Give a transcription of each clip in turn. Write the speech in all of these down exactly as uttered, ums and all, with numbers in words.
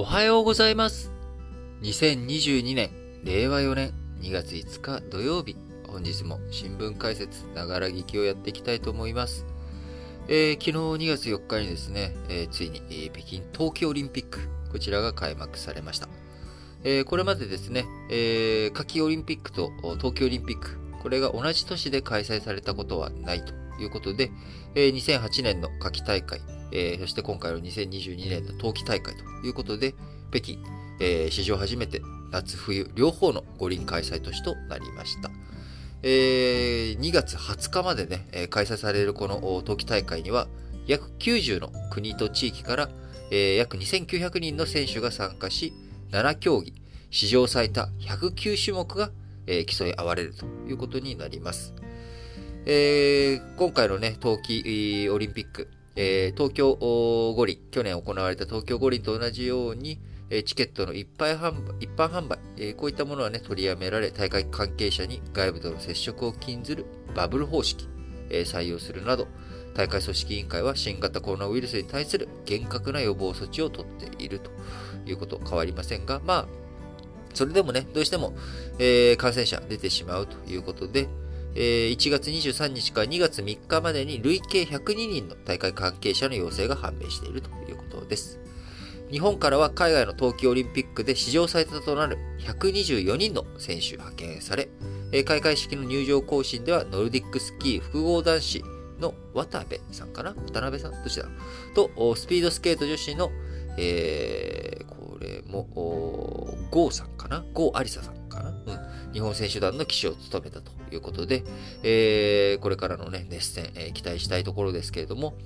おはようございます。にせんにじゅうにねんれいわよねんにがついつか土曜日、本日も新聞解説ながら聞きをやっていきたいと思います。えー、昨日にがつよっかにですね、えー、ついに、えー、北京冬季オリンピック、こちらが開幕されました。えー、これまでですね、えー、夏季オリンピックと冬季オリンピック、これが同じ都市で開催されたことはないということで、えー、にせんはちねんの夏季大会、えー、そして今回のにせんにじゅうにねんの冬季大会ということで、北京、えー、史上初めて夏冬両方の五輪開催都市となりました。えー、にがつはつかまでね、開催されるこの冬季大会には約きゅうじゅうの国と地域から、えー、約にせんきゅうひゃくにんの選手が参加し、ななきょうぎ、史上最多ひゃくきゅうしゅもくが、えー、競い合われるということになります。えー、今回のね、冬季オリンピック、えー、東京五輪、去年行われた東京五輪と同じように、えー、チケットの一般販売、一般販売えー、こういったものはね、取りやめられ、大会関係者に外部との接触を禁ずるバブル方式、えー、採用するなど、大会組織委員会は新型コロナウイルスに対する厳格な予防措置を取っているということ、変わりませんが、まあ、それでもね、どうしても、えー、感染者出てしまうということで、いちがつにじゅうさんにちからにがつみっかまでに累計ひゃくににんの大会関係者の陽性が判明しているということです。日本からは海外の冬季オリンピックで史上最多となるひゃくにじゅうよにんの選手派遣され、開会式の入場行進ではノルディックスキー複合男子の渡辺さんかな渡辺さんどっちだろうと、スピードスケート女子の、えー、これも郷さんかな郷有沙さんかな、うん、日本選手団の旗手を務めたということで、えー、これからの、ね、熱戦、えー、期待したいところですけれども、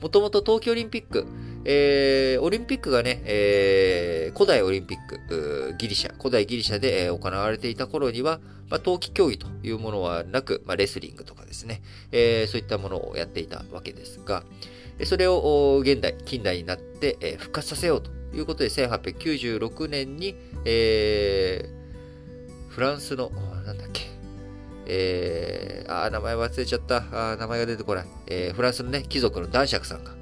もともと冬季オリンピック、えー、オリンピックがね、えー、古代オリンピック、ギリシャ、古代ギリシャで、えー、行われていた頃には、まあ、冬季競技というものはなく、まあ、レスリングとかですね、えー、そういったものをやっていたわけですが、それを現代、近代になって、えー、復活させようということで、せんはっぴゃくきゅうじゅうろくねんに、えー、フランスの、なんだっけ、えー、あ名前忘れちゃったあ名前が出てこない、えー、フランスのね、貴族の男爵さんが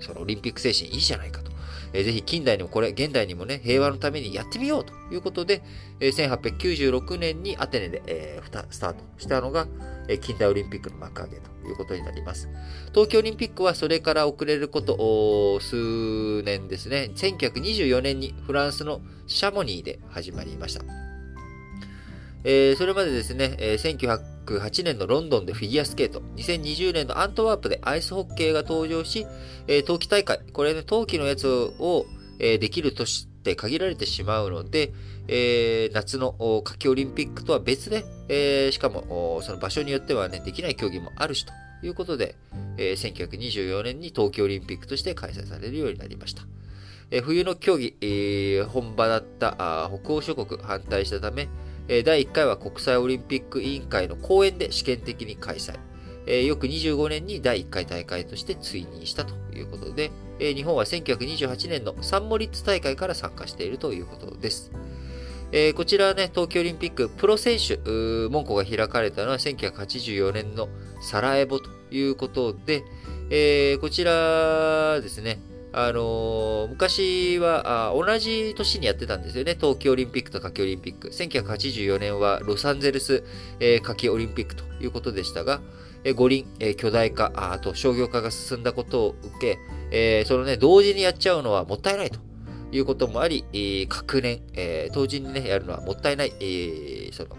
そのオリンピック精神いいじゃないかと、えー、ぜひ近代にもこれ現代にもね、平和のためにやってみようということで、えー、せんはっぴゃくきゅうじゅうろくねんにアテネで、えー、スタートしたのが、えー、近代オリンピックの幕開けということになります。東京オリンピックはそれから遅れること数年ですね。せんきゅうひゃくにじゅうよねんにフランスのシャモニーで始まりました。えー、それまでですね、えー、せんきゅうひゃくはちねんのロンドンでフィギュアスケート、にせんにじゅうねんのアントワープでアイスホッケーが登場し、えー、冬季大会、これね、冬季のやつを、えー、できるとして限られてしまうので、えー、夏の夏季オリンピックとは別で、えー、しかもその場所によってはね、できない競技もあるしということで、えー、せんきゅうひゃくにじゅうよねんに冬季オリンピックとして開催されるようになりました。えー、冬の競技、えー、本場だった北欧諸国反対したため、だいいっかいは国際オリンピック委員会の講演で試験的に開催。翌にじゅうごねんにだいいっかい大会として追認したということで、日本はせんきゅうひゃくにじゅうはちねんのサンモリッツ大会から参加しているということです。こちらはね、東京オリンピックプロ選手門戸が開かれたのはせんきゅうひゃくはちじゅうよねんのサラエボということで、こちらですね、あのー、昔はあ同じ年にやってたんですよね。冬季オリンピックと夏季オリンピック。せんきゅうひゃくはちじゅうよねんはロサンゼルス、えー、夏季オリンピックということでしたが、えー、五輪、えー、巨大化、あ、あと商業化が進んだことを受け、えー、そのね、同時にやっちゃうのはもったいないということもあり、えー、各年、えー、同時にね、やるのはもったいない、えー、その、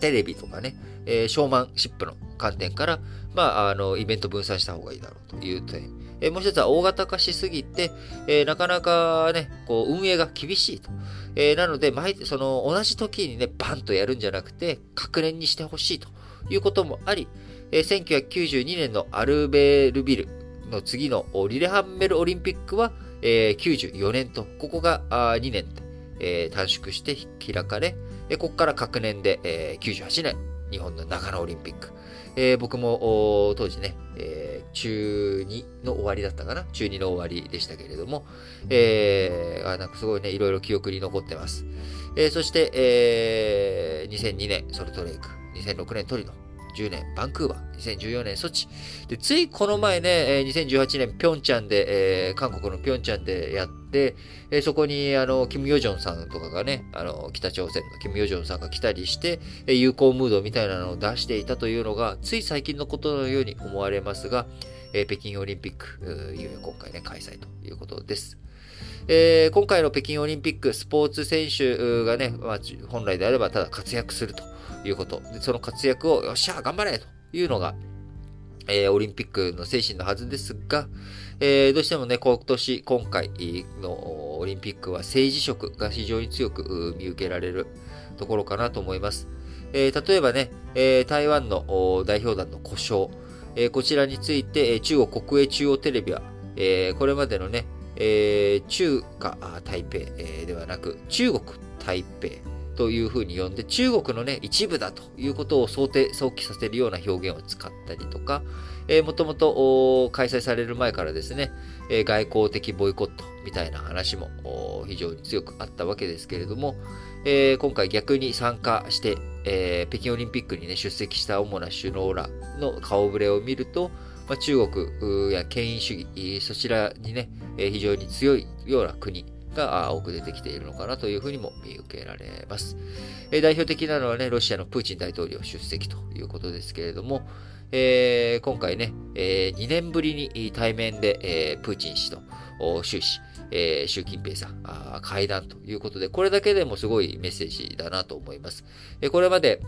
テレビとかね、えー、ショーマンシップの観点から、まあ、あの、イベント分散した方がいいだろうという点。えー、もう一つは大型化しすぎて、えー、なかなかね、こう、運営が厳しいと。えー、なので、毎、その、同じ時にね、バンとやるんじゃなくて、各年にしてほしいということもあり、えー、せんきゅうひゃくきゅうじゅうにねんのアルベールビルの次のリレハンメルオリンピックは、えー、きゅうじゅうよねんと、ここがにねん、えー、短縮して開かれ、ここから各年で、えー、きゅうじゅうはちねん、日本の長野オリンピック。えー、僕も当時ね、えー、中にの終わりだったかな中にの終わりでしたけれども、えー、あなんかすごいね、いろいろ記憶に残ってます。えー、そして、えー、にせんにねんソルトレイク、にせんろくねんトリノ、にせんじゅうねんバンクーバー、にせんじゅうよねんソチで、ついこの前ねにせんじゅうはちねんピョンチャンで、えー、韓国のピョンチャンでやって、そこにあのキム・ヨジョンさんとかがね、あの北朝鮮のキム・ヨジョンさんが来たりして友好ムードみたいなのを出していたというのがつい最近のことのように思われますが、えー、北京オリンピックいよいよ今回ね開催ということです。えー、今回の北京オリンピック、スポーツ選手がね、まあ、本来であればただ活躍するということで、その活躍をよっしゃ頑張れというのが、えー、オリンピックの精神のはずですが、えー、どうしてもね今年今回のオリンピックは政治色が非常に強く見受けられるところかなと思います。えー、例えばね、えー、台湾の代表団の呼称、えー、こちらについて中国国営中央テレビは、えー、これまでのねえー、中華台北、えー、ではなく中国台北というふうに呼んで、中国の、ね、一部だということを想定想起させるような表現を使ったりとか、えー、もともと開催される前からですね、えー、外交的ボイコットみたいな話も非常に強くあったわけですけれども、えー、今回逆に参加して、えー、北京オリンピックに、ね、出席した主な首脳らの顔ぶれを見ると、まあ、中国や権威主義、そちらにね、非常に強いような国が多く出てきているのかなというふうにも見受けられます。代表的なのはね、ロシアのプーチン大統領出席ということですけれども、えー、今回ね、にねんぶりに対面でプーチン氏と習氏、習近平さん、会談ということで、これだけでもすごいメッセージだなと思います。これまで、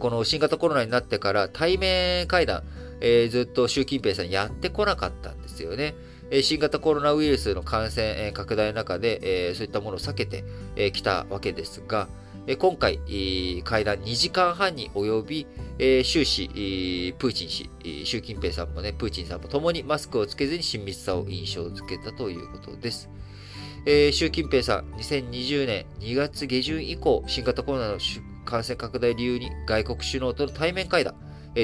この新型コロナになってから対面会談、えー、ずっと習近平さんやってこなかったんですよね。えー、新型コロナウイルスの感染拡大の中で、えー、そういったものを避けてえー、きたわけですが、えー、今回、えー、会談にじかんはんに及び、えー、習氏、えー、プーチン氏、えー、習近平さんもね、プーチンさんも共にマスクをつけずに親密さを印象付けたということです。えー、習近平さん、にせんにじゅうねんにがつげじゅん以降、新型コロナの感染拡大理由に外国首脳との対面会談、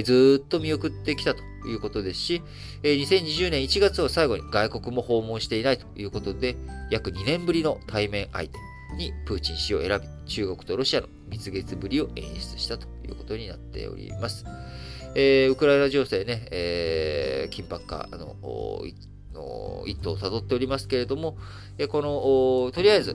ずっと見送ってきたということですし、にせんにじゅうねんいちがつを最後に外国も訪問していないということで、約にねんぶりの対面相手にプーチン氏を選び、中国とロシアの蜜月ぶりを演出したということになっております。えー、ウクライナ情勢ね、えー、緊迫化の一途をたどっておりますけれども、このとりあえず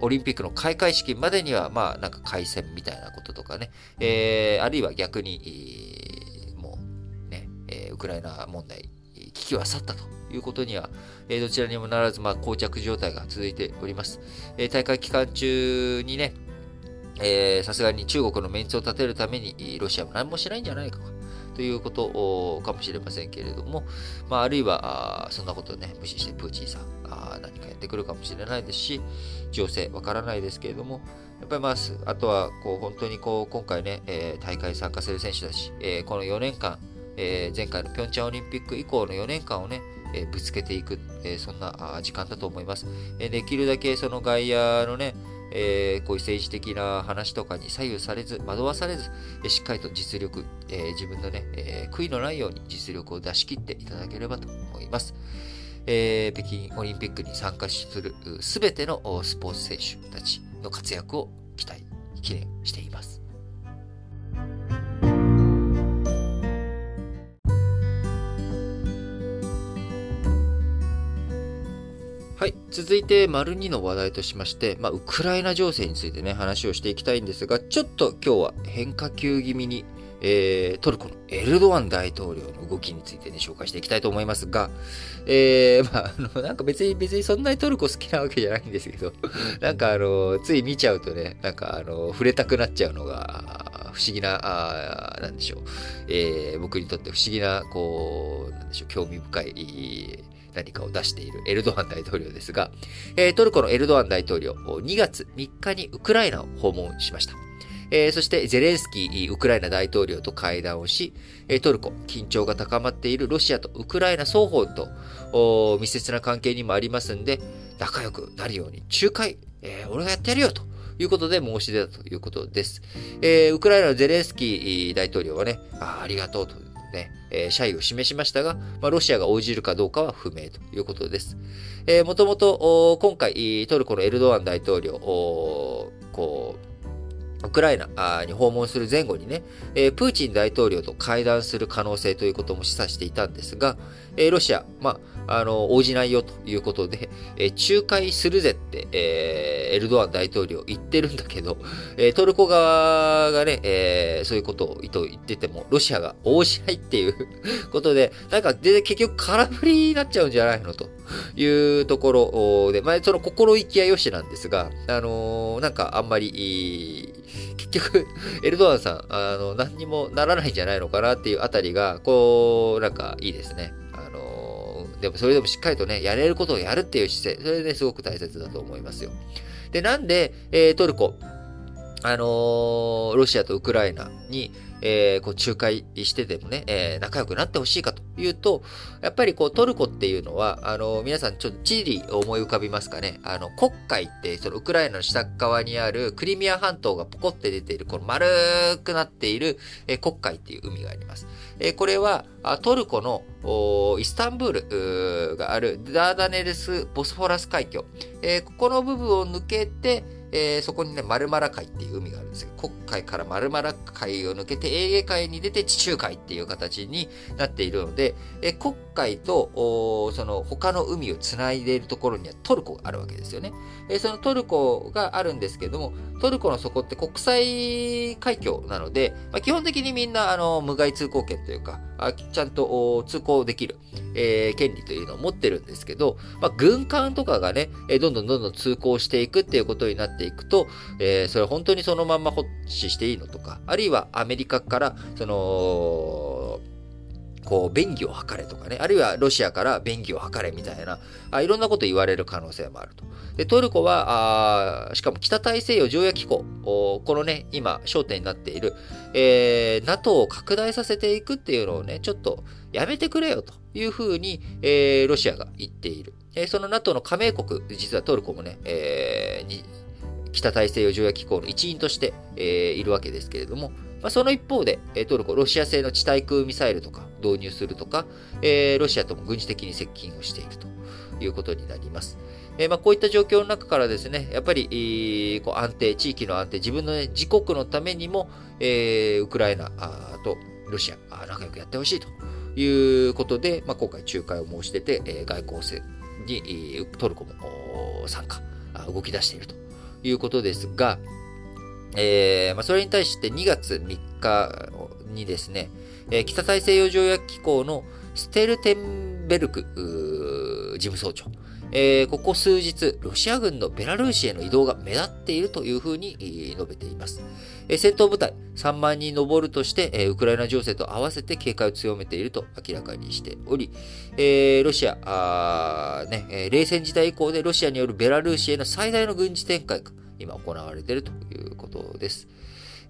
オリンピックの開会式までには、まあなんか開戦みたいなこととかね、えー、あるいは逆にもうね、ウクライナ問題危機は去ったということにはどちらにもならず、まあ膠着状態が続いております。大会期間中にね、さすがに中国のメンツを立てるためにロシアも何もしないんじゃないかということかもしれませんけれども、まあ、あるいはそんなことを、ね、無視してプーチンさんあ何かやってくるかもしれないですし、情勢わからないですけれども、やっぱり、まあ、あとはこう本当にこう今回ね、えー、大会参加する選手たち、えー、このよねんかん、えー、前回のピョンチャンオリンピック以降のよねんかんをね、えー、ぶつけていく、えー、そんな時間だと思います。えー、できるだけその外野のね、えー、こういう政治的な話とかに左右されず、惑わされず、えー、しっかりと実力、えー、自分のね、えー、悔いのないように実力を出し切っていただければと思います。えー、北京オリンピックに参加するすべてのスポーツ選手たちの活躍を期待、記念しています。はい、続いて②の話題としまして、まあ、ウクライナ情勢についてね話をしていきたいんですが、ちょっと今日は変化球気味に、えー、トルコのエルドアン大統領の動きについてね紹介していきたいと思いますが、えー、まあ、あのなんか別に別にそんなにトルコ好きなわけじゃないんですけど、なんかあのつい見ちゃうとね、なんかあの触れたくなっちゃうのが不思議な、あ、なんでしょう、えー、僕にとって不思議なこうなんでしょう興味深い何かを出しているエルドアン大統領ですが、えー、トルコのエルドアン大統領、にがつみっかにウクライナを訪問しました。えー、そしてゼレンスキーウクライナ大統領と会談をし、トルコ、緊張が高まっているロシアとウクライナ双方と密接な関係にもありますんで、仲良くなるように仲介、えー、俺がやってやるよということで申し出たということです。えー、ウクライナのゼレンスキー大統領はね、あ、ありがとうと謝意を示しましたが、まあ、ロシアが応じるかどうかは不明ということです。えー、もともと今回トルコのエルドアン大統領、こうウクライナに訪問する前後にね、えー、プーチン大統領と会談する可能性ということも示唆していたんですが、えー、ロシア、まあ、あの、応じないよということで、えー、仲介するぜって、えー、エルドアン大統領言ってるんだけど、えー、トルコ側がね、えー、そういうことを言ってても、ロシアが応じないっていうことで、なんかで結局空振りになっちゃうんじゃないのというところで、まあ、その心意気は良しなんですが、あのー、なんかあんまりいい、結局、エルドアンさん、あの、何にもならないんじゃないのかなっていうあたりが、こう、なんかいいですね。あの、でもそれでもしっかりとね、やれることをやるっていう姿勢、それね、すごく大切だと思いますよ。で、なんで、えー、トルコ、あの、ロシアとウクライナに、えー、こう仲介してでもね、えー、仲良くなってほしいかというと、やっぱりこうトルコっていうのは、あの、皆さんちょっと地理思い浮かびますかね。あの、黒海って、そのウクライナの下側にあるクリミア半島がポコって出ている、この丸くなっている、えー、黒海っていう海があります。えー、これは、トルコのイスタンブールがあるダーダネルス・ボスフォラス海峡。えー、ここの部分を抜けて、えー、そこにね、マルマラ海っていう海があるんですけど、黒海からマルマラ海を抜けて、エーゲ海に出て地中海っていう形になっているので、えー、黒海と、その他の海をつないでいるところにはトルコがあるわけですよね。えー、そのトルコがあるんですけども、トルコの底って国際海峡なので、まあ、基本的にみんな、あの、無害通行権というか、あちゃんと通行できる、えー、権利というのを持ってるんですけど、まあ、軍艦とかがね、どんどんどんどん通行していくっていうことになっていくと、えー、それ本当にそのまんま放置していいのとか、あるいはアメリカから、その、こう、便宜を図れとかね、あるいはロシアから便宜を図れみたいな、あいろんなこと言われる可能性もあると。で、トルコは、あしかも北大西洋条約機構、このね、今、焦点になっている、えー、NATO を拡大させていくっていうのをね、ちょっとやめてくれよというふうに、えー、ロシアが言っている。えー、その NATO の加盟国、実はトルコもね、えー、に北大西洋条約機構の一員として、えー、いるわけですけれども、まあ、その一方で、トルコ、ロシア製の地対空ミサイルとか導入するとか、えー、ロシアとも軍事的に接近をしているということになります。えー、まあこういった状況の中からですね、やっぱり、こう安定、地域の安定、自分の、ね、自国のためにも、えー、ウクライナとロシア、仲良くやってほしいということで、まあ、今回仲介を申し出て、えー、外交戦にトルコも参加、動き出しているということですが、えーまあ、それに対してにがつみっかにですね、えー、北大西洋条約機構のステルテンベルク事務総長、えー、ここ数日、ロシア軍のベラルーシへの移動が目立っているというふうに述べています。えー、戦闘部隊さんまんにん上るとして、えー、ウクライナ情勢と合わせて警戒を強めていると明らかにしており、えー、ロシアあ、ね、冷戦時代以降でロシアによるベラルーシへの最大の軍事展開が今行われているということです。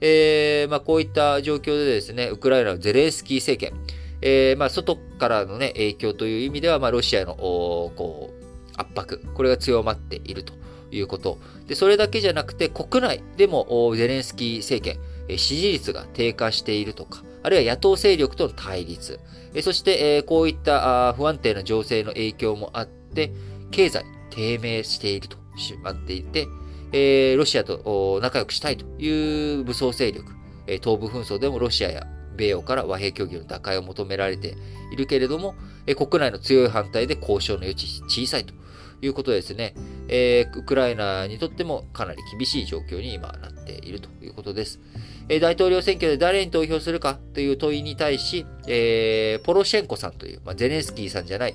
えー、まあこういった状況でですね、ウクライナのゼレンスキー政権、えー、まあ外からのね、影響という意味では、まあロシアの、こう、圧迫、これが強まっているということ。で、それだけじゃなくて、国内でもゼレンスキー政権、支持率が低下しているとか、あるいは野党勢力との対立、そして、こういった不安定な情勢の影響もあって、経済低迷しているとしまっていて、えー、ロシアと仲良くしたいという武装勢力、えー、東部紛争でもロシアや米欧から和平協議の打開を求められているけれども、えー、国内の強い反対で交渉の余地小さいということですね、えー、ウクライナにとってもかなり厳しい状況に今なっているということです。えー、大統領選挙で誰に投票するかという問いに対し、えー、ポロシェンコさんという、まあ、ゼレンスキーさんじゃない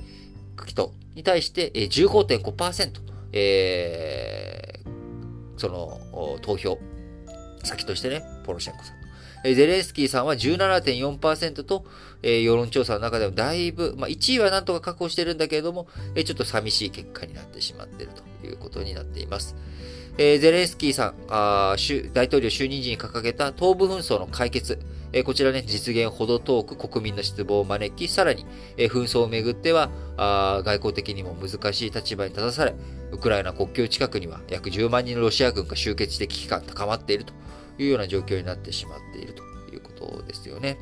人に対して、えー、じゅうごてんごパーセント、えーその投票先としてね、ポロシェンコさん。えゼレンスキーさんは じゅうななてんよんパーセント と、えー、世論調査の中でもだいぶ、まあ、いちいはなんとか確保してるんだけれども、えー、ちょっと寂しい結果になってしまっているということになっています。えー、ゼレンスキーさんあー、大統領就任時に掲げた東部紛争の解決、えー、こちらね、実現ほど遠く国民の失望を招き、さらに、えー、紛争をめぐってはあ、外交的にも難しい立場に立たされ、ウクライナ国境近くには約じゅうまんにんのロシア軍が集結して危機感高まっているというような状況になってしまっているということですよね。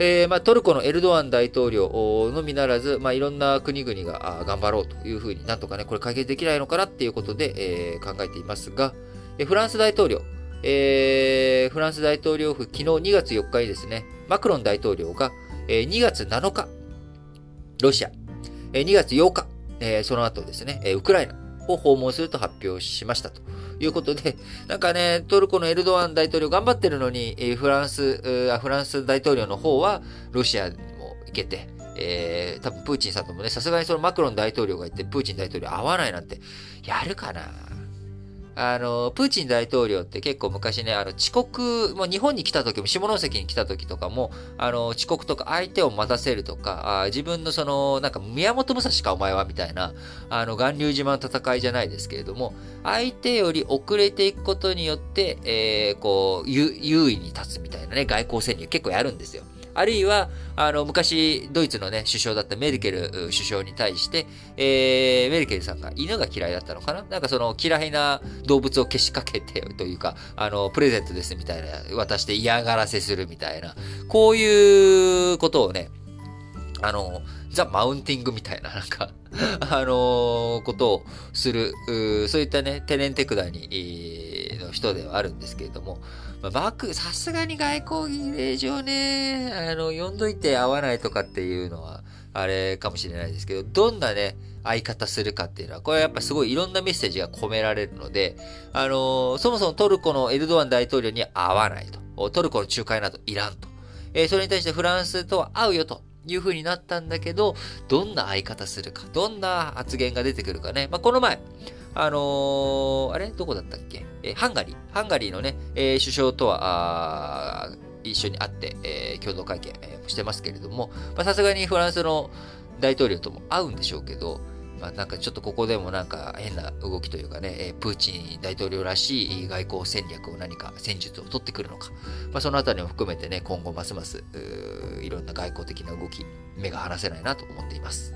えーまあ、トルコのエルドアン大統領のみならず、まあ、いろんな国々が頑張ろうというふうになんとかね、これ解決できないのかなっていうことで、えー、考えていますが、フランス大統領、えー、フランス大統領府、昨日にがつよっかにですね、マクロン大統領が、えー、にがつなのか、ロシア、えー、にがつようか、えー、その後ですね、ウクライナを訪問すると発表しましたということで、なんかね、トルコのエルドアン大統領頑張ってるのに、えー、フランス、えー、フランス大統領の方はロシアにも行けて、えー、多分プーチンさんともね、さすがにそのマクロン大統領が行ってプーチン大統領会わないなんて、やるかな。あの、プーチン大統領って結構昔ね、あの、遅刻、もう日本に来た時も、下関に来た時とかも、あの、遅刻とか相手を待たせるとか、あ自分のその、なんか、宮本武蔵かお前は、みたいな、あの、巌流島の戦いじゃないですけれども、相手より遅れていくことによって、えー、こう、優位に立つみたいなね、外交戦略結構やるんですよ。あるいは、あの、昔、ドイツのね、首相だったメルケル首相に対して、えー、メルケルさんが犬が嫌いだったのかな?なんかその嫌いな動物をけしかけてというか、あの、プレゼントですみたいな、渡して嫌がらせするみたいな、こういうことをね、あの、ザ・マウンティングみたいな、なんか、あのー、ことをする、そういったね、手練手管に、の人ではあるんですけれども、バク、さすがに外交儀礼上ね、あの、呼んどいて会わないとかっていうのは、あれかもしれないですけど、どんなね、相方するかっていうのは、これはやっぱすごいいろんなメッセージが込められるので、あのー、そもそもトルコのエルドアン大統領には会わないと。トルコの仲介などいらんと。えー、それに対してフランスとは会うよと。いう風になったんだけど、どんな相方するか、どんな発言が出てくるかね。まあ、この前、あのー、あれどこだったっけ、えー、ハンガリー。ハンガリーのね、えー、首相とは、一緒に会って、えー、共同会見、えー、してますけれども、さすがにフランスの大統領とも会うんでしょうけど、まあ、なんかちょっとここでもなんか変な動きというかね、えー、プーチン大統領らしい外交戦略を何か戦術を取ってくるのか、まあ、そのあたりも含めてね、今後ますますいろんな外交的な動き、目が離せないなと思っています。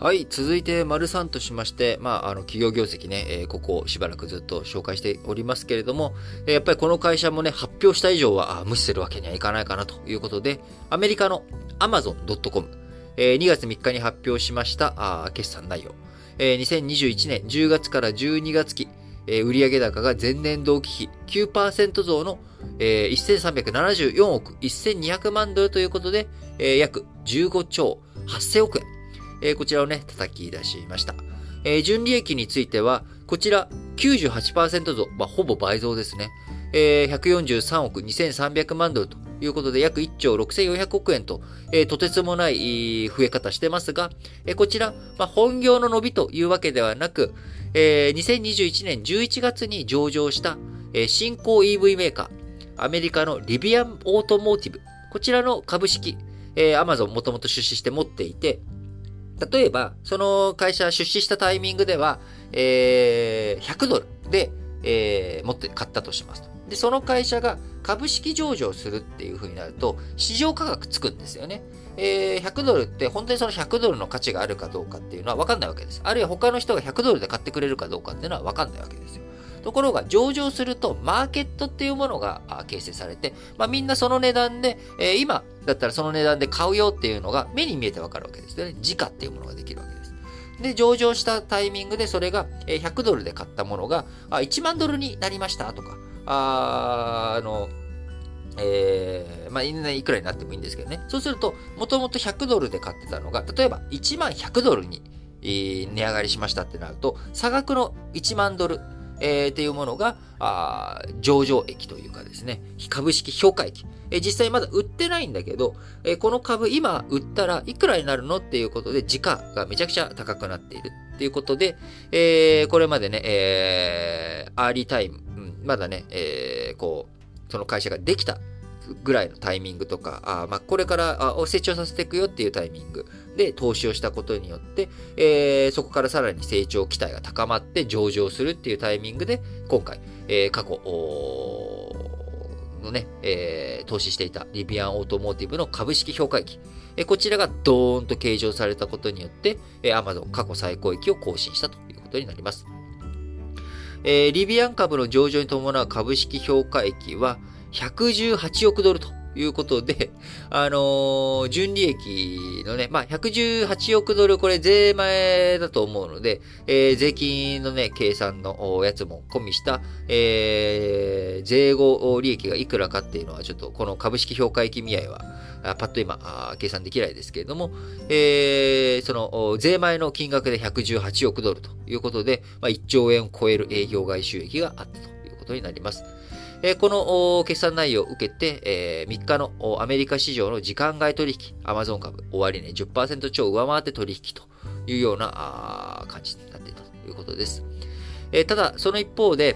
はい、続いて、丸さんとしまして、まあ、あの、企業業績ね、えー、ここしばらくずっと紹介しておりますけれども、えー、やっぱりこの会社もね、発表した以上は無視するわけにはいかないかなということで、アメリカの アマゾンドットコム、えー、にがつみっかに発表しました、あ決算内容、えー。にせんにじゅういちねんじゅうがつからじゅうにがつき、えー、売上高が前年同期比 きゅうパーセント 増の、えー、せんさんびゃくななじゅうよんおくせんにひゃくまんドルということで、えー、約じゅうごちょうはっせんおくえん。えー、こちらをね、叩き出しました。えー、純利益については、こちら きゅうじゅうはちパーセント 増、まあ、ほぼ倍増ですね。えー、ひゃくよんじゅうさんおくにせんさんびゃくまんドルということで、約いっちょうろくせんよんひゃくおくえんと、えー、とてつもない増え方してますが、えー、こちら、まあ、本業の伸びというわけではなく、えー、にせんにじゅういちねんじゅういちがつに上場した、えー、新興 イーブイ メーカー、アメリカのリビアンオートモーティブ、こちらの株式、えー、Amazon もともと出資して持っていて、例えば、その会社出資したタイミングでは、えー、ひゃくドルで、えー、持って買ったとしますと。で、その会社が株式上場するっていう風になると、市場価格つくんですよね。えー、ひゃくドルって本当にそのひゃくドルの価値があるかどうかっていうのは分かんないわけです。あるいは他の人がひゃくドルで買ってくれるかどうかっていうのは分かんないわけですよ。ところが上場するとマーケットっていうものが形成されて、まあ、みんなその値段で、えー、今だったらその値段で買うよっていうのが目に見えてわかるわけですね。時価っていうものができるわけです。で、上場したタイミングでそれがひゃくドルで買ったものがいちまんドルになりましたとか、あー、あの、えー、まあ、いくらになってもいいんですけどね。そうすると、もともとひゃくドルで買ってたのが、例えばいちまんひゃくドルに値上がりしましたってなると、差額のいちまんドル、えー、っていうものがあ上場益というかですね、株式評価益、えー、実際まだ売ってないんだけど、えー、この株今売ったらいくらになるのっていうことで時価がめちゃくちゃ高くなっているっていうことで、えー、これまでね、えー、アーリータイム、うん、まだね、えー、こうその会社ができたぐらいのタイミングとか、あまあこれから成長させていくよっていうタイミングで投資をしたことによって、えー、そこからさらに成長期待が高まって上場するっていうタイミングで、今回、えー、過去のね、えー、投資していたリビアンオートモーティブの株式評価益、えー、こちらがドーンと計上されたことによって、えー、Amazon 過去最高益を更新したということになります。えー、リビアン株の上場に伴う株式評価益はひゃくじゅうはちおくドルということで、あのー、純利益のね、まあ、ひゃくじゅうはちおくドル、これ税前だと思うので、えー、税金のね、計算のやつも込みした、えー、税後利益がいくらかっていうのは、ちょっとこの株式評価組合は、パッと今、計算できないですけれども、えー、その、税前の金額でひゃくじゅうはちおくドルということで、まあ、いっちょうえんを超える営業外収益があったということになります。えー、この決算内容を受けて、えー、みっかのアメリカ市場の時間外取引、Amazon 株、終値、ね、じゅっパーセント 超上回って取引というような感じになっていたということです。えー、ただ、その一方で、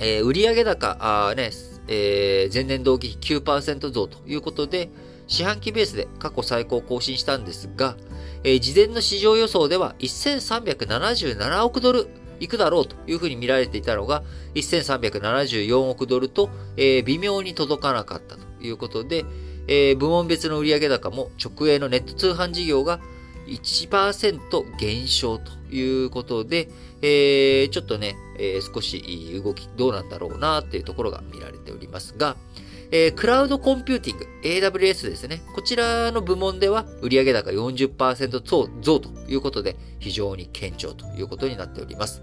えー、売上高、あね、えー、前年同期比 きゅうパーセント 増ということで、四半期ベースで過去最高を更新したんですが、えー、事前の市場予想ではせんさんびゃくななじゅうななおくドルいくだろうというふうに見られていたのがせんさんびゃくななじゅうよんおくドルと、えー、微妙に届かなかったということで、えー、部門別の売上高も直営のネット通販事業が いちパーセント 減少ということで、えー、ちょっとね、えー、少し動きどうなんだろうなというところが見られておりますが、えー、クラウドコンピューティング エーダブリューエス ですね。こちらの部門では売上高 よんじゅっパーセント 増, 増ということで非常に堅調ということになっております。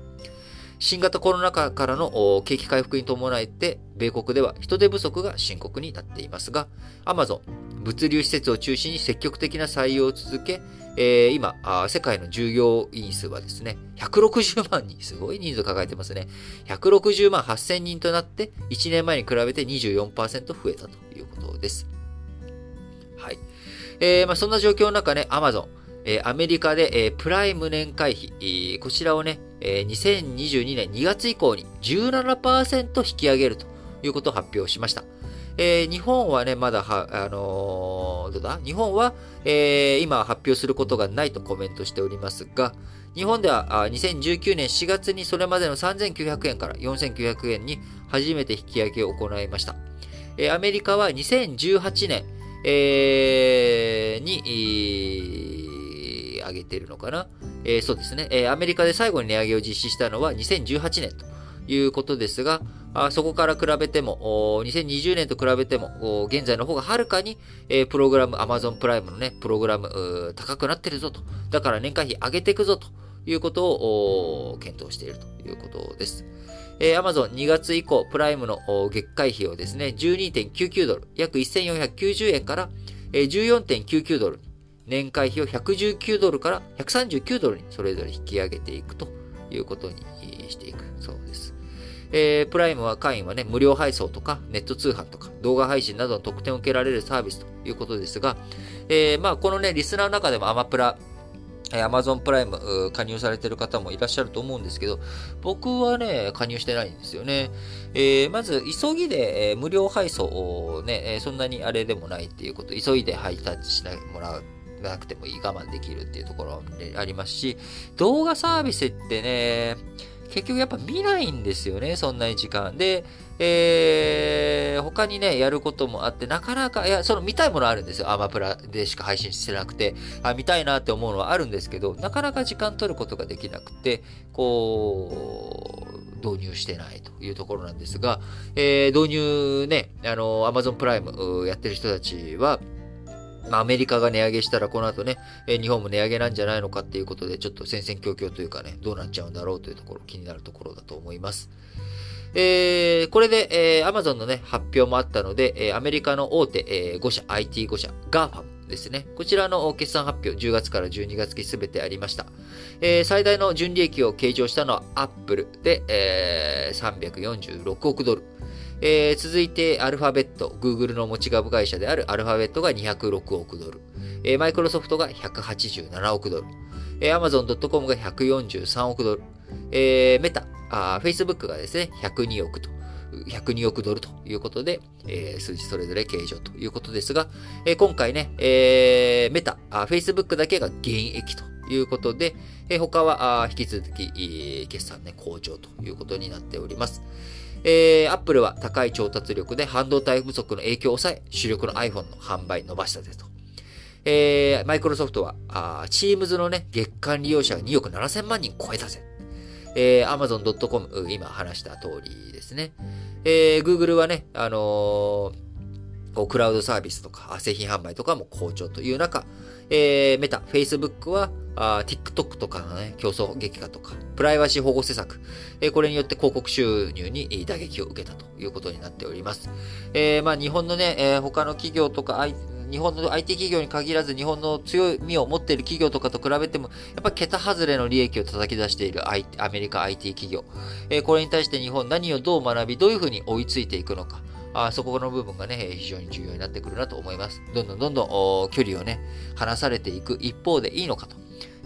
新型コロナ禍からの景気回復に伴って米国では人手不足が深刻になっていますが、 Amazon 物流施設を中心に積極的な採用を続け、えー、今世界の従業員数はですねひゃくろくじゅうまんにん、すごい人数抱えてますね。ひゃくろくじゅうまんはっせんにんとなっていちねんまえに比べて にじゅうよんパーセント 増えたということです。はい、えーまあ、そんな状況の中ね、 Amazon、えー、アメリカで、えー、プライム年会費、えー、こちらをね、えー、にせんにじゅうにねんにがつ以降に じゅうななパーセント 引き上げるということを発表しました。えー、日本はね、まだは、あのー、どうだ日本は、えー、今発表することがないとコメントしておりますが、日本ではにせんじゅうきゅうねんしがつにそれまでのさんぜんきゅうひゃくえんからよんせんきゅうひゃくえんに初めて引き上げを行いました。えー、アメリカはにせんじゅうはちねん、えー、に、えー、上げているのかな、えー、そうですね、えー。アメリカで最後に値上げを実施したのはにせんじゅうはちねんということですが、そこから比べても、にせんにじゅうねんと比べても、現在の方がはるかに、プログラム、Amazon プライムのね、プログラム、高くなってるぞと。だから年会費上げていくぞということを検討しているということです。Amazonにがつ以降、プライムの月会費をですね、じゅうにてんきゅうきゅうドル、約せんよんひゃくきゅうじゅうえんから じゅうよんてんきゅうきゅうドルに、年会費をひゃくじゅうきゅうドルからひゃくさんじゅうきゅうドルにそれぞれ引き上げていくということにしていくそうです。えー、プライムは会員はね、無料配送とかネット通販とか動画配信などの特典を受けられるサービスということですが、えー、まあこのね、リスナーの中でもアマプラ、えー、Amazon プライム加入されている方もいらっしゃると思うんですけど、僕はね、加入してないんですよね。えー、まず急ぎで、えー、無料配送をね、えー、そんなにあれでもないっていうこと、急いで配達しないもらう。なくてもいい、我慢できるっていうところもありますし、動画サービスってね、結局やっぱ見ないんですよね、そんなに時間で、えー、他にねやることもあって、なかなかいやその見たいものあるんですよ。アマプラでしか配信してなくて、あ見たいなって思うのはあるんですけど、なかなか時間取ることができなくて、こう導入してないというところなんですが、えー、導入ね、あの Amazon プライムやってる人たちは。まあ、アメリカが値上げしたらこの後ね、えー、日本も値上げなんじゃないのかっていうことで、ちょっと戦々恐々というかね、どうなっちゃうんだろうというところ、気になるところだと思います。えー、これで、えー、Amazon のね、発表もあったので、えー、アメリカの大手、えー、ごしゃ、アイティーご 社、ガーファム ですね。こちらの決算発表、じゅうがつからじゅうにがつ期すべてありました。えー、最大の純利益を計上したのは Apple で、えー、さんびゃくよんじゅうろくおくドル。えー、続いてアルファベット、Google の持ち株会社であるアルファベットがにひゃくろくおくドル、えー、マイクロソフトがひゃくはちじゅうななおくドル、えー、アマゾンドットコム がひゃくよんじゅうさんおくドル、えー、メタ、あ、Facebook がですね、ひゃくにおくと、ひゃくにおくドルということで、えー、数字それぞれ計上ということですが、えー、今回ね、えー、メタ、あ、Facebook だけが減益ということで、えー、他は引き続き決算ね、好調ということになっております。えー、アップルは高い調達力で半導体不足の影響を抑え、主力の iPhone の販売伸ばしたですと。えー、マイクロソフトは、あー、Teams のね、月間利用者がにおくななせんまんにん超えたぜ。えー、アマゾンドットコム、今話した通りですね。えー、Google はね、あのー、クラウドサービスとか製品販売とかも好調という中、えー、メタ、Facebook はあ TikTok とかの、ね、競争激化とかプライバシー保護施策、えー、これによって広告収入に打撃を受けたということになっております。えーまあ、日本の、ねえー、他の企業とか、I、日本の アイティー 企業に限らず日本の強みを持っている企業とかと比べてもやっぱり桁外れの利益を叩き出している、I、アメリカ アイティー 企業、えー、これに対して日本何をどう学びどういうふうに追いついていくのか、あそこの部分がね、非常に重要になってくるなと思います。どんどんどんどん距離をね、離されていく一方でいいのかと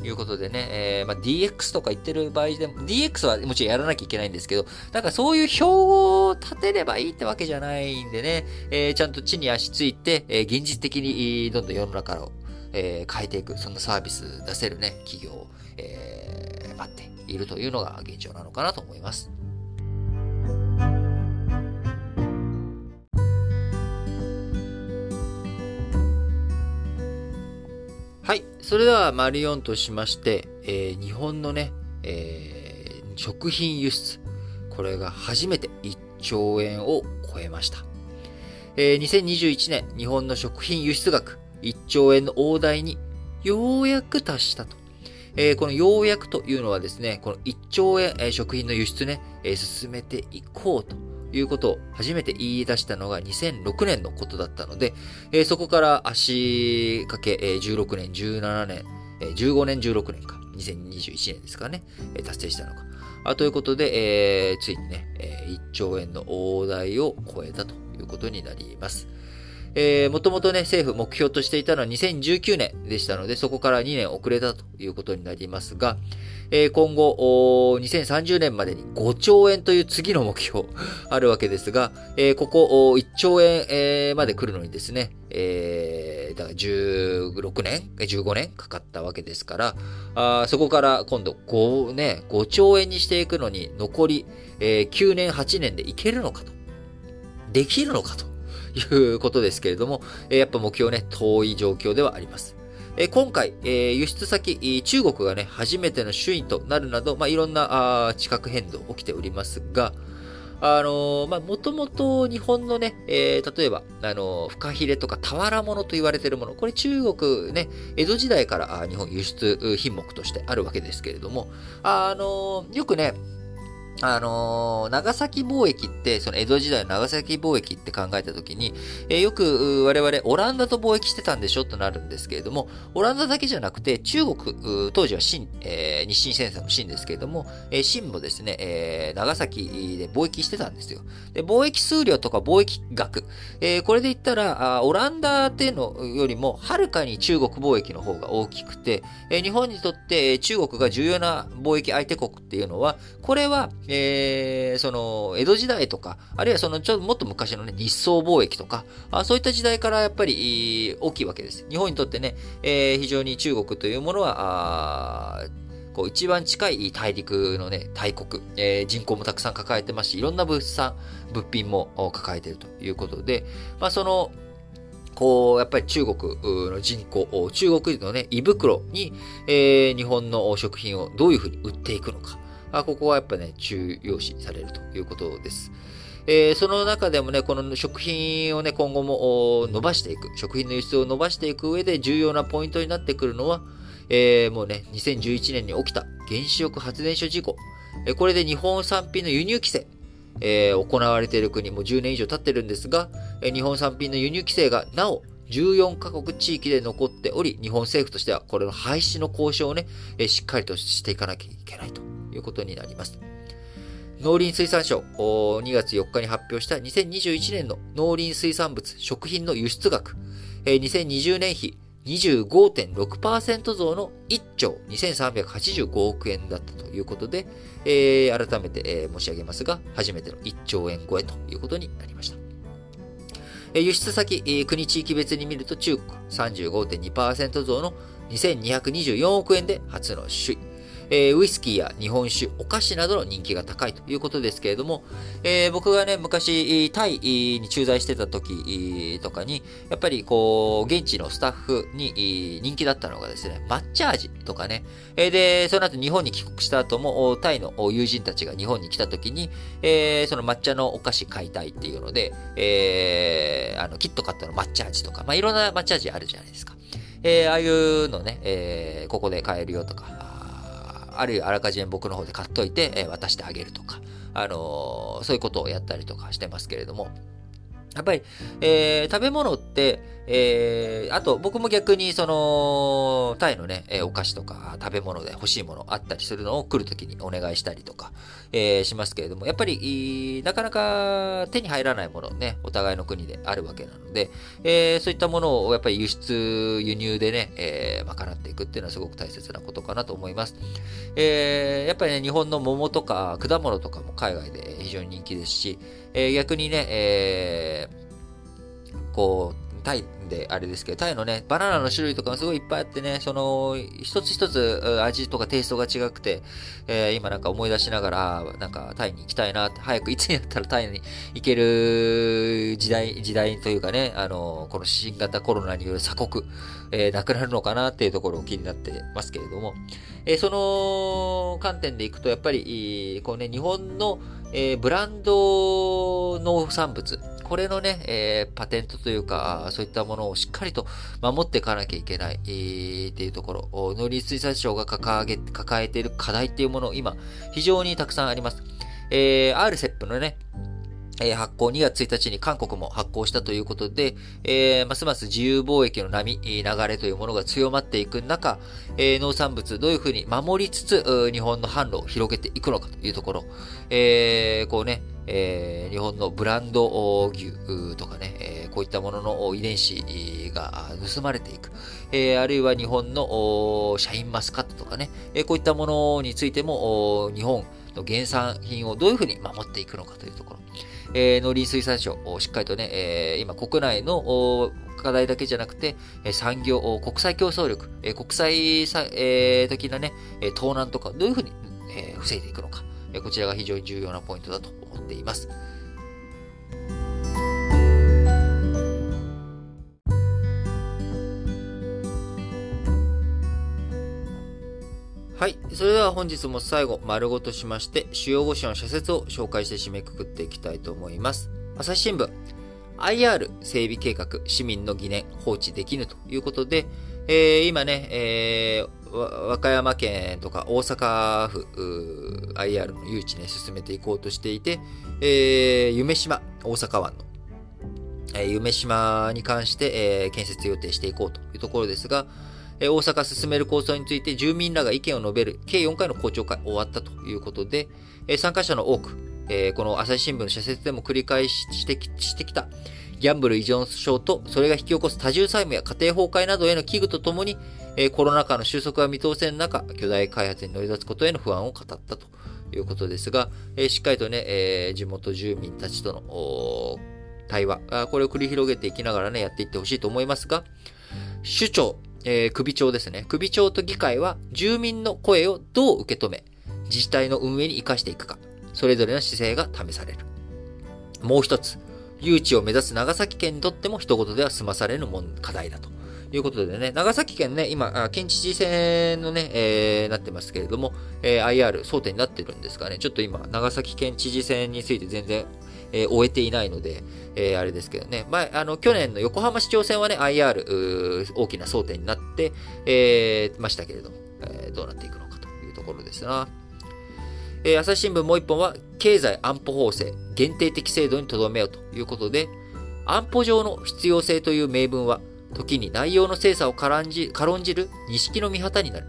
いうことでね、えーまあ、ディーエックス とか言ってる場合でも、ディーエックス はもちろんやらなきゃいけないんですけど、なんかそういう標語を立てればいいってわけじゃないんでね、えー、ちゃんと地に足ついて、えー、現実的にどんどん世の中を、えー、変えていく、そんなサービス出せるね、企業を、えー、待っているというのが現状なのかなと思います。はい。それでは、丸よんとしまして、えー、日本のね、えー、食品輸出。これが初めていっちょうえんを超えました。えー、にせんにじゅういちねん、日本の食品輸出額、いっちょうえんの大台にようやく達したと。えー、このようやくというのはですね、このいっちょうえん、えー、食品の輸出ね、えー、進めていこうと。いうことを初めて言い出したのがにせんろくねんのことだったので、えー、そこから足掛け、えー、じゅうろくねん、じゅうななねん、えー、じゅうごねん、じゅうろくねんか、にせんにじゅういちねんですかね、えー、達成したのか。あということで、えー、ついにね、えー、いっちょうえんの大台を超えたということになります。えー、もともとね、政府目標としていたのはにせんじゅうきゅうねんでしたので、そこからにねん遅れたということになりますが、えー、今後、にせんさんじゅうねんまでにごちょうえんという次の目標あるわけですが、えー、ここいっちょうえん、えー、まで来るのにですね、えー、だからじゅうろくねん、じゅうごねんかかったわけですから、あそこから今度 5,、ね、ごちょうえんにしていくのに残り、えー、きゅうねん、はちねんでいけるのかと。できるのかと。いうことですけれども、やっぱ目標ね、遠い状況ではあります。今回、輸出先、中国がね、初めての首位となるなど、まあ、いろんな地殻変動起きておりますが、あの、まあ、もともと日本のね、えー、例えば、あの、フカヒレとか俵物と言われているもの、これ中国ね、江戸時代から日本輸出品目としてあるわけですけれども、あの、よくね、あのー、長崎貿易って、その江戸時代の長崎貿易って考えたときに、えー、よく我々オランダと貿易してたんでしょとなるんですけれども、オランダだけじゃなくて中国、当時は清、えー、日清戦争の清ですけれども、えー、清もですね、えー、長崎で貿易してたんですよ。で、貿易数量とか貿易額、えー、これで言ったら、オランダっていうのよりもはるかに中国貿易の方が大きくて、えー、日本にとって中国が重要な貿易相手国っていうのは、これはえー、その江戸時代とかあるいはそのちょっともっと昔の、ね、日宋貿易とかあそういった時代からやっぱり大きいわけです。日本にとってね、えー、非常に中国というものはあこう一番近い大陸の、ね、大国、えー、人口もたくさん抱えてますしいろんな物産物品も抱えているということで、まあ、そのこうやっぱり中国の人口中国の、ね、胃袋に、えー、日本の食品をどういうふうに売っていくのかここはやっぱね、重要視されるということです。えー、その中でもね、この食品をね、今後も伸ばしていく、食品の輸出を伸ばしていく上で重要なポイントになってくるのは、えー、もうね、にせんじゅういちねんに起きた原子力発電所事故。えー、これで日本産品の輸入規制、えー、行われている国、もうじゅうねん以上経ってるんですが、えー、日本産品の輸入規制がなお、じゅうよんかこく地域で残っており、日本政府としてはこれの廃止の交渉をね、えー、しっかりとしていかなきゃいけないと。ということになります。農林水産省にがつよっかに発表したにせんにじゅういちねんの農林水産物食品の輸出額にせんにじゅうねん比 にじゅうごてんろくパーセント 増のいっちょうにせんさんびゃくはちじゅうごおくえんだったということで、えー、改めて申し上げますが初めてのいっちょうえん超えということになりました。輸出先国地域別に見ると中国 さんじゅうごてんにパーセント 増のにせんにひゃくにじゅうよんおくえんで初の首位。えー、ウイスキーや日本酒、お菓子などの人気が高いということですけれども、えー、僕がね、昔、タイに駐在してた時とかに、やっぱりこう、現地のスタッフに人気だったのがですね、抹茶味とかね、で、その後日本に帰国した後も、タイの友人たちが日本に来た時に、えー、その抹茶のお菓子買いたいっていうので、えー、あの、キットカットの抹茶味とか、まあ、いろんな抹茶味あるじゃないですか。えー、ああいうのね、えー、ここで買えるよとか、あ, あるいはあらかじめ僕の方で買っといて、えー、渡してあげるとか、あのー、そういうことをやったりとかしてますけれども、やっぱり、えー、食べ物って、えー、あと僕も逆にそのタイのね、えー、お菓子とか食べ物で欲しいものあったりするのを来るときにお願いしたりとか、えー、しますけれども、やっぱりなかなか手に入らないものね、お互いの国であるわけなので、えー、そういったものをやっぱり輸出輸入でね、えー、賄っていくっていうのはすごく大切なことかなと思います。えー、やっぱりね、日本の桃とか果物とかも海外で非常に人気ですし、えー、逆にね、えー、こうタイであれですけど、タイのね、バナナの種類とかもすごいいっぱいあってね、その、一つ一つ味とかテイストが違くて、えー、今なんか思い出しながら、なんかタイに行きたいなって、早くいつになったらタイに行ける時代、時代というかね、あの、この新型コロナによる鎖国、えー、なくなるのかなっていうところを気になってますけれども、えー、その観点でいくと、やっぱり、こうね、日本の、えー、ブランド農産物、これのね、えー、パテントというか、そういったものをしっかりと守っていかなきゃいけない、えー、っていうところ、農林水産省が掲げ、抱えている課題っていうものを今、非常にたくさんあります。えー、アールセップ のね、えー、発行にがつついたちに韓国も発行したということで、えー、ますます自由貿易の波、流れというものが強まっていく中、えー、農産物どういうふうに守りつつ、日本の販路を広げていくのかというところ、えー、こうね、えー、日本のブランド牛とかね、えー、こういったものの遺伝子が盗まれていく、えー、あるいは日本のシャインマスカットとかね、えー、こういったものについても日本の原産品をどういうふうに守っていくのかというところ、えー、農林水産省をしっかりとね、えー、今国内の課題だけじゃなくて、産業、国際競争力、国際さ、えー、的なね、盗難とかどういうふうに、えー、防いでいくのか、こちらが非常に重要なポイントだと思っています。はい、それでは本日も最後、丸ごとしまして主要ご紙の社説を紹介して締めくくっていきたいと思います。朝日新聞、アイアール 整備計画、市民の疑念放置できぬということで、えー、今ね、えー和歌山県とか大阪府 アイアール の誘致ね、進めていこうとしていて、えー、夢島、大阪湾の、えー、夢島に関して、えー、建設予定していこうというところですが、えー、大阪進める構想について住民らが意見を述べる計よんかいの公聴会終わったということで、えー、参加者の多く、えー、この朝日新聞の社説でも繰り返し指摘してきたギャンブル依存症とそれが引き起こす多重債務や家庭崩壊などへの危惧とともに、コロナ禍の収束が見通せぬ中、巨大開発に乗り出すことへの不安を語ったということですが、しっかりとね、地元住民たちとの対話、これを繰り広げていきながらね、やっていってほしいと思いますが、首長、首長ですね。首長と議会は住民の声をどう受け止め、自治体の運営に生かしていくか、それぞれの姿勢が試される。もう一つ、誘致を目指す長崎県にとっても一言では済まされぬ課題だということでね、長崎県ね、今、県知事選のね、えー、なってますけれども、えー、アイアール 争点になってるんですがね、ちょっと今、長崎県知事選について全然、えー、終えていないので、えー、あれですけどね、前、あの、去年の横浜市長選はね、アイアール、大きな争点になって、えー、ましたけれども、えー、どうなっていくのかというところですな。えー、朝日新聞もう一本は、経済安保法制、限定的制度にとどめようということで、安保上の必要性という名分は、時に内容の精査を軽んじ、軽んじる錦の御旗になる。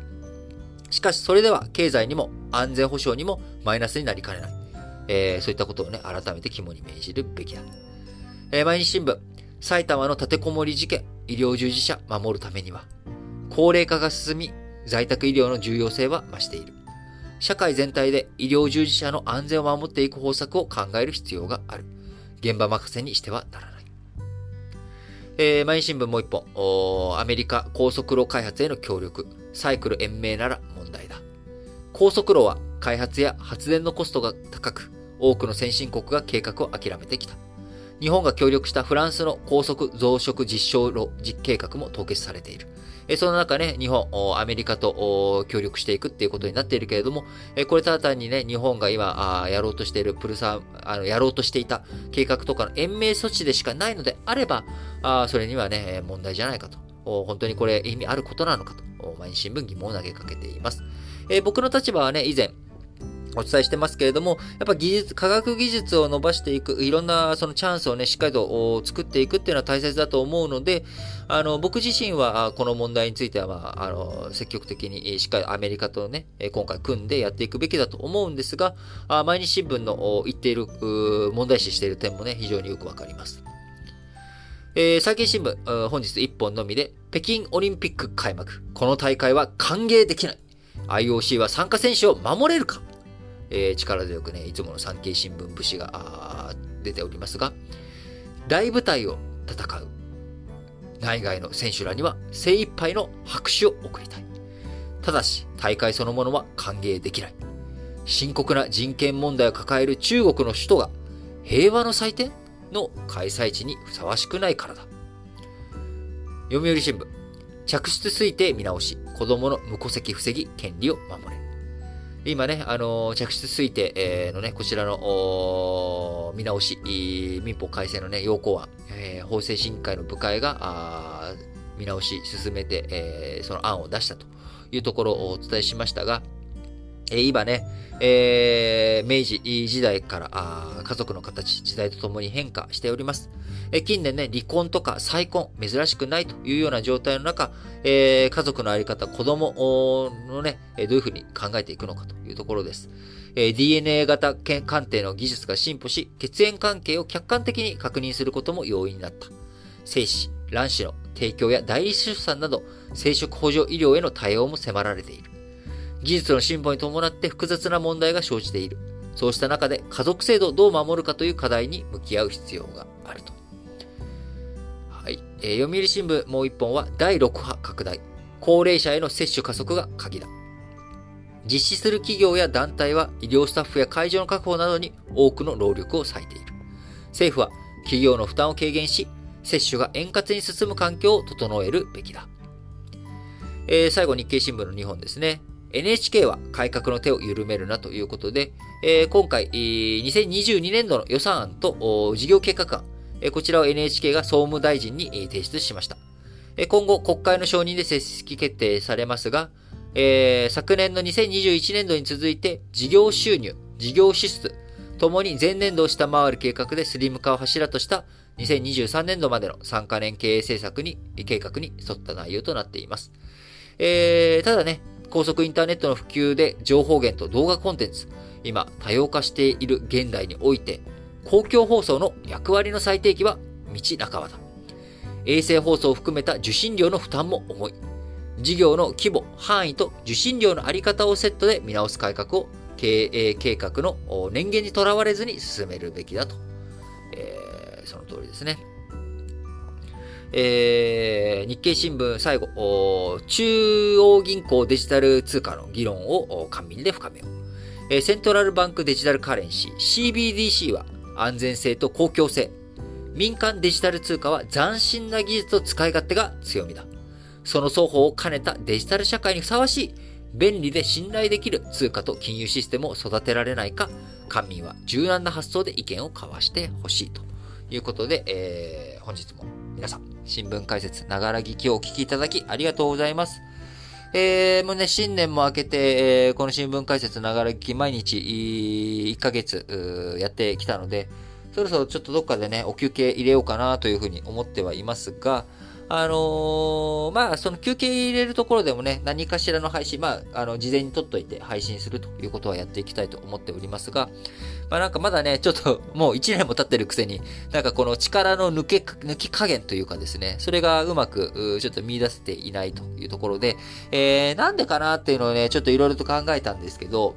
しかしそれでは経済にも安全保障にもマイナスになりかねない。えー、そういったことをね、改めて肝に銘じるべきだ。えー、毎日新聞、埼玉の立てこもり事件、医療従事者守るためには、高齢化が進み、在宅医療の重要性は増している。社会全体で医療従事者の安全を守っていく方策を考える必要がある。現場任せにしてはならない。えー、毎日新聞もう一本、アメリカ高速路開発への協力、サイクル延命なら問題だ。高速炉は開発や発電のコストが高く、多くの先進国が計画を諦めてきた。日本が協力したフランスの高速増殖実証炉計画も凍結されている。その中ね、日本、アメリカと協力していくっていうことになっているけれども、これただ単にね、日本が今、やろうとしているプルサー、あの、やろうとしていた計画とかの延命措置でしかないのであれば、それにはね、問題じゃないかと。本当にこれ意味あることなのかと、毎日新聞疑問を投げかけています。僕の立場はね、以前、お伝えしてますけれども、やっぱ技術、科学技術を伸ばしていく、いろんなそのチャンスをね、しっかりと作っていくっていうのは大切だと思うので、あの、僕自身はこの問題については、まあ、あの、積極的にしっかりアメリカとね、今回組んでやっていくべきだと思うんですが、毎日新聞の言っている、問題視している点もね、非常によくわかります。えー、最近新聞、本日いっぽんのみで、北京オリンピック開幕。この大会は歓迎できない。アイオーシー は参加選手を守れるか。えー、力強くね、いつもの産経新聞節が出ておりますが、大舞台を戦う内外の選手らには精一杯の拍手を送りたい。ただし、大会そのものは歓迎できない。深刻な人権問題を抱える中国の首都が平和の祭典の開催地にふさわしくないからだ。読売新聞、嫡出推定見直し、子供の無戸籍防ぎ、権利を守れ。今ね、あのー、嫡出推定のね、こちらの見直し、民法改正のね、要項案、えー、法制審議会の部会が見直し進めて、えー、その案を出したというところをお伝えしましたが、えー、今ね、えー、明治時代からあ家族の形、時代とともに変化しております。えー、近年ね、離婚とか再婚、珍しくないというような状態の中、えー、家族の在り方、子供のね、どういうふうに考えていくのかというところです。えー、ディーエヌエー 型鑑定の技術が進歩し、血縁関係を客観的に確認することも容易になった。精子、卵子の提供や代理出産など、生殖補助医療への対応も迫られている。技術の進歩に伴って複雑な問題が生じている。そうした中で家族制度をどう守るかという課題に向き合う必要があると。はい。えー、読売新聞もう一本はだいろく波拡大。高齢者への接種加速が鍵だ。実施する企業や団体は医療スタッフや会場の確保などに多くの労力を割いている。政府は企業の負担を軽減し、接種が円滑に進む環境を整えるべきだ。えー、最後日経新聞のにほんですね。エヌエイチケー は改革の手を緩めるなということで、えー、今回、にせんにじゅうにねんどの予算案と事業計画案、えー、こちらを エヌエイチケー が総務大臣に提出しました。えー、今後、国会の承認で正式決定されますが、えー、昨年のにせんにじゅういちねんどに続いて、事業収入、事業支出、ともに前年度を下回る計画でスリム化を柱としたにせんにじゅうさんねんどまでのさんかねん経営政策に、計画に沿った内容となっています。えー、ただね、高速インターネットの普及で情報源と動画コンテンツ、今多様化している現代において、公共放送の役割の最低期は道半ばだ。衛星放送を含めた受信料の負担も重い。事業の規模、範囲と受信料の在り方をセットで見直す改革を経営計画の年限にとらわれずに進めるべきだと。えー、その通りですね。えー、日経新聞最後、中央銀行デジタル通貨の議論を官民で深めよう、えー、セントラルバンクデジタルカレンシー シービーディーシー は安全性と公共性、民間デジタル通貨は斬新な技術と使い勝手が強みだ。その双方を兼ねたデジタル社会にふさわしい便利で信頼できる通貨と金融システムを育てられないか、官民は柔軟な発想で意見を交わしてほしいということで、えー、本日も皆さん新聞解説、ながら聞きをお聞きいただき、ありがとうございます。えー、もうね、新年も明けて、えー、この新聞解説、ながら聞き、毎日、いっかげつ、やってきたので、そろそろちょっとどっかでね、お休憩入れようかなというふうに思ってはいますが、あのー、まあ、その休憩入れるところでもね、何かしらの配信、まあ、あの、事前に撮っといて配信するということはやっていきたいと思っておりますが、まあなんかまだね、ちょっともういちねんも経ってるくせに、なんかこの力の抜け、抜き加減というかですね、それがうまく、ちょっと見出せていないというところで、えー、なんでかなっていうのをね、ちょっといろいろと考えたんですけど、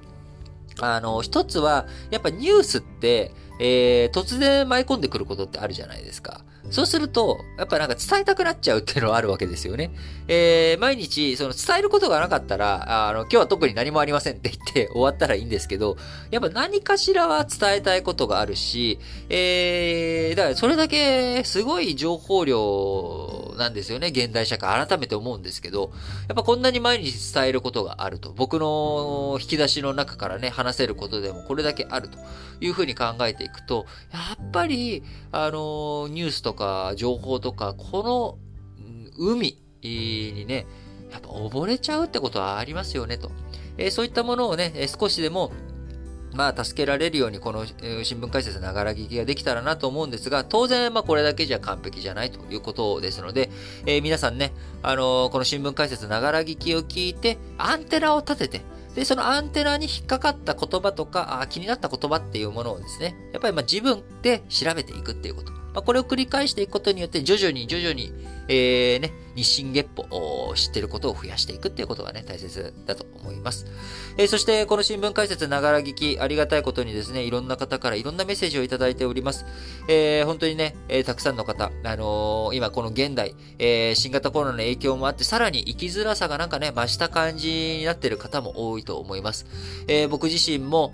あの、一つは、やっぱニュースって、えー、突然舞い込んでくることってあるじゃないですか。そうすると、やっぱなんか伝えたくなっちゃうっていうのはあるわけですよね。えー、毎日、その伝えることがなかったら、あの、今日は特に何もありませんって言って終わったらいいんですけど、やっぱ何かしらは伝えたいことがあるし、えー、だからそれだけすごい情報量なんですよね、現代社会。改めて思うんですけど、やっぱこんなに毎日伝えることがあると。僕の引き出しの中からね、話せることでもこれだけあるというふうに考えていくと、やっぱり、あの、ニュースとか、情報とかこの海にねやっぱ溺れちゃうってことはありますよねと、えー、そういったものをね少しでもまあ助けられるようにこの新聞解説ながら聞きができたらなと思うんですが、当然まあこれだけじゃ完璧じゃないということですので、えー、皆さんねあのー、この新聞解説ながら聞きを聞いてアンテナを立てて、で、そのアンテナに引っかかった言葉とか、あ、気になった言葉っていうものをですね、やっぱりまあ自分で調べていくっていうこと。まあ、これを繰り返していくことによって、徐々に徐々に、えー、ね、日進月歩を知ってることを増やしていくっていうことがね、大切だと思います。えー、そして、この新聞解説ながら聞き、ありがたいことにですね、いろんな方からいろんなメッセージをいただいております。えー、本当にね、えー、たくさんの方、あのー、今この現代、えー、新型コロナの影響もあって、さらに生きづらさがなんかね、増した感じになってる方も多いと思います。えー、僕自身も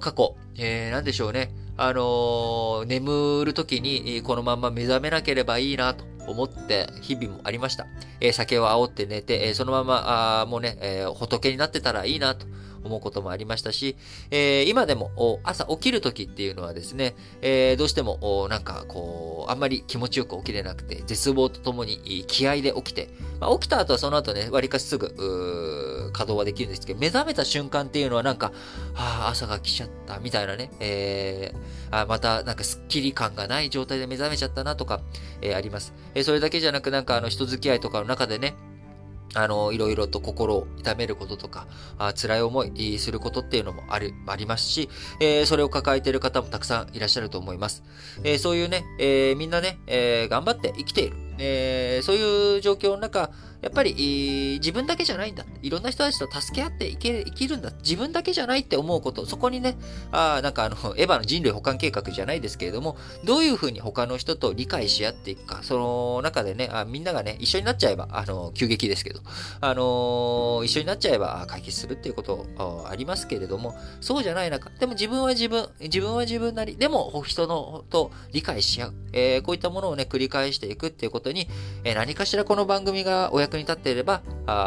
過去、えー、なんでしょうね、あのー、眠る時にこのまま目覚めなければいいなと思って日々もありました。えー、酒を煽って寝て、えー、そのままあもうね、えー、仏になってたらいいなと思うこともありましたし、えー、今でも朝起きる時っていうのはですね、えー、どうしてもなんかこうあんまり気持ちよく起きれなくて絶望とともに気合で起きて、まあ、起きた後はその後ね割かしすぐ稼働はできるんですけど、目覚めた瞬間っていうのはなんか、はあ、朝が来ちゃったみたいなね、えー、あまたなんかスッキリ感がない状態で目覚めちゃったなとか、えー、あります、えー、それだけじゃなくなんかあの人付き合いとかの中でねあの、いろいろと心を痛めることとか、あ辛い思いすることっていうのもある、ありますし、えー、それを抱えている方もたくさんいらっしゃると思います。えー、そういうね、えー、みんなね、えー、頑張って生きている。えー、そういう状況の中、やっぱり、えー、自分だけじゃないんだ。いろんな人たちと助け合っていけ、生きるんだ。自分だけじゃないって思うこと。そこにね、あなんかあの、エヴァの人類補完計画じゃないですけれども、どういうふうに他の人と理解し合っていくか。その中でね、あみんながね、一緒になっちゃえば、あの、急激ですけど、あのー、一緒になっちゃえば解決するっていうことありますけれども、そうじゃない中、でも自分は自分、自分は自分なり、でも人のと理解し合う。えー、こういったものをね、繰り返していくっていうことに何かしらこの番組がお役に立っていれば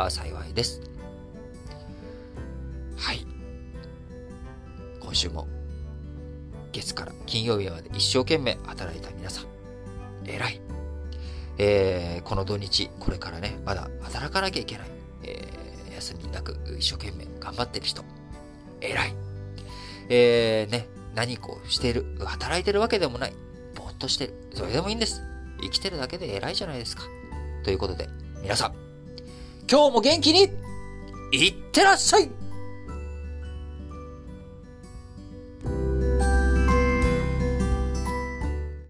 幸いです。はい、今週も月から金曜日まで一生懸命働いた皆さん偉い、えー、この土日これからねまだ働かなきゃいけない、えー、休みなく一生懸命頑張ってる人偉い、えーね、何かをしている働いてるわけでもないぼーっとしてるそれでもいいんです。生きてるだけで偉いじゃないですか。ということで、皆さん、今日も元気にいってらっしゃい。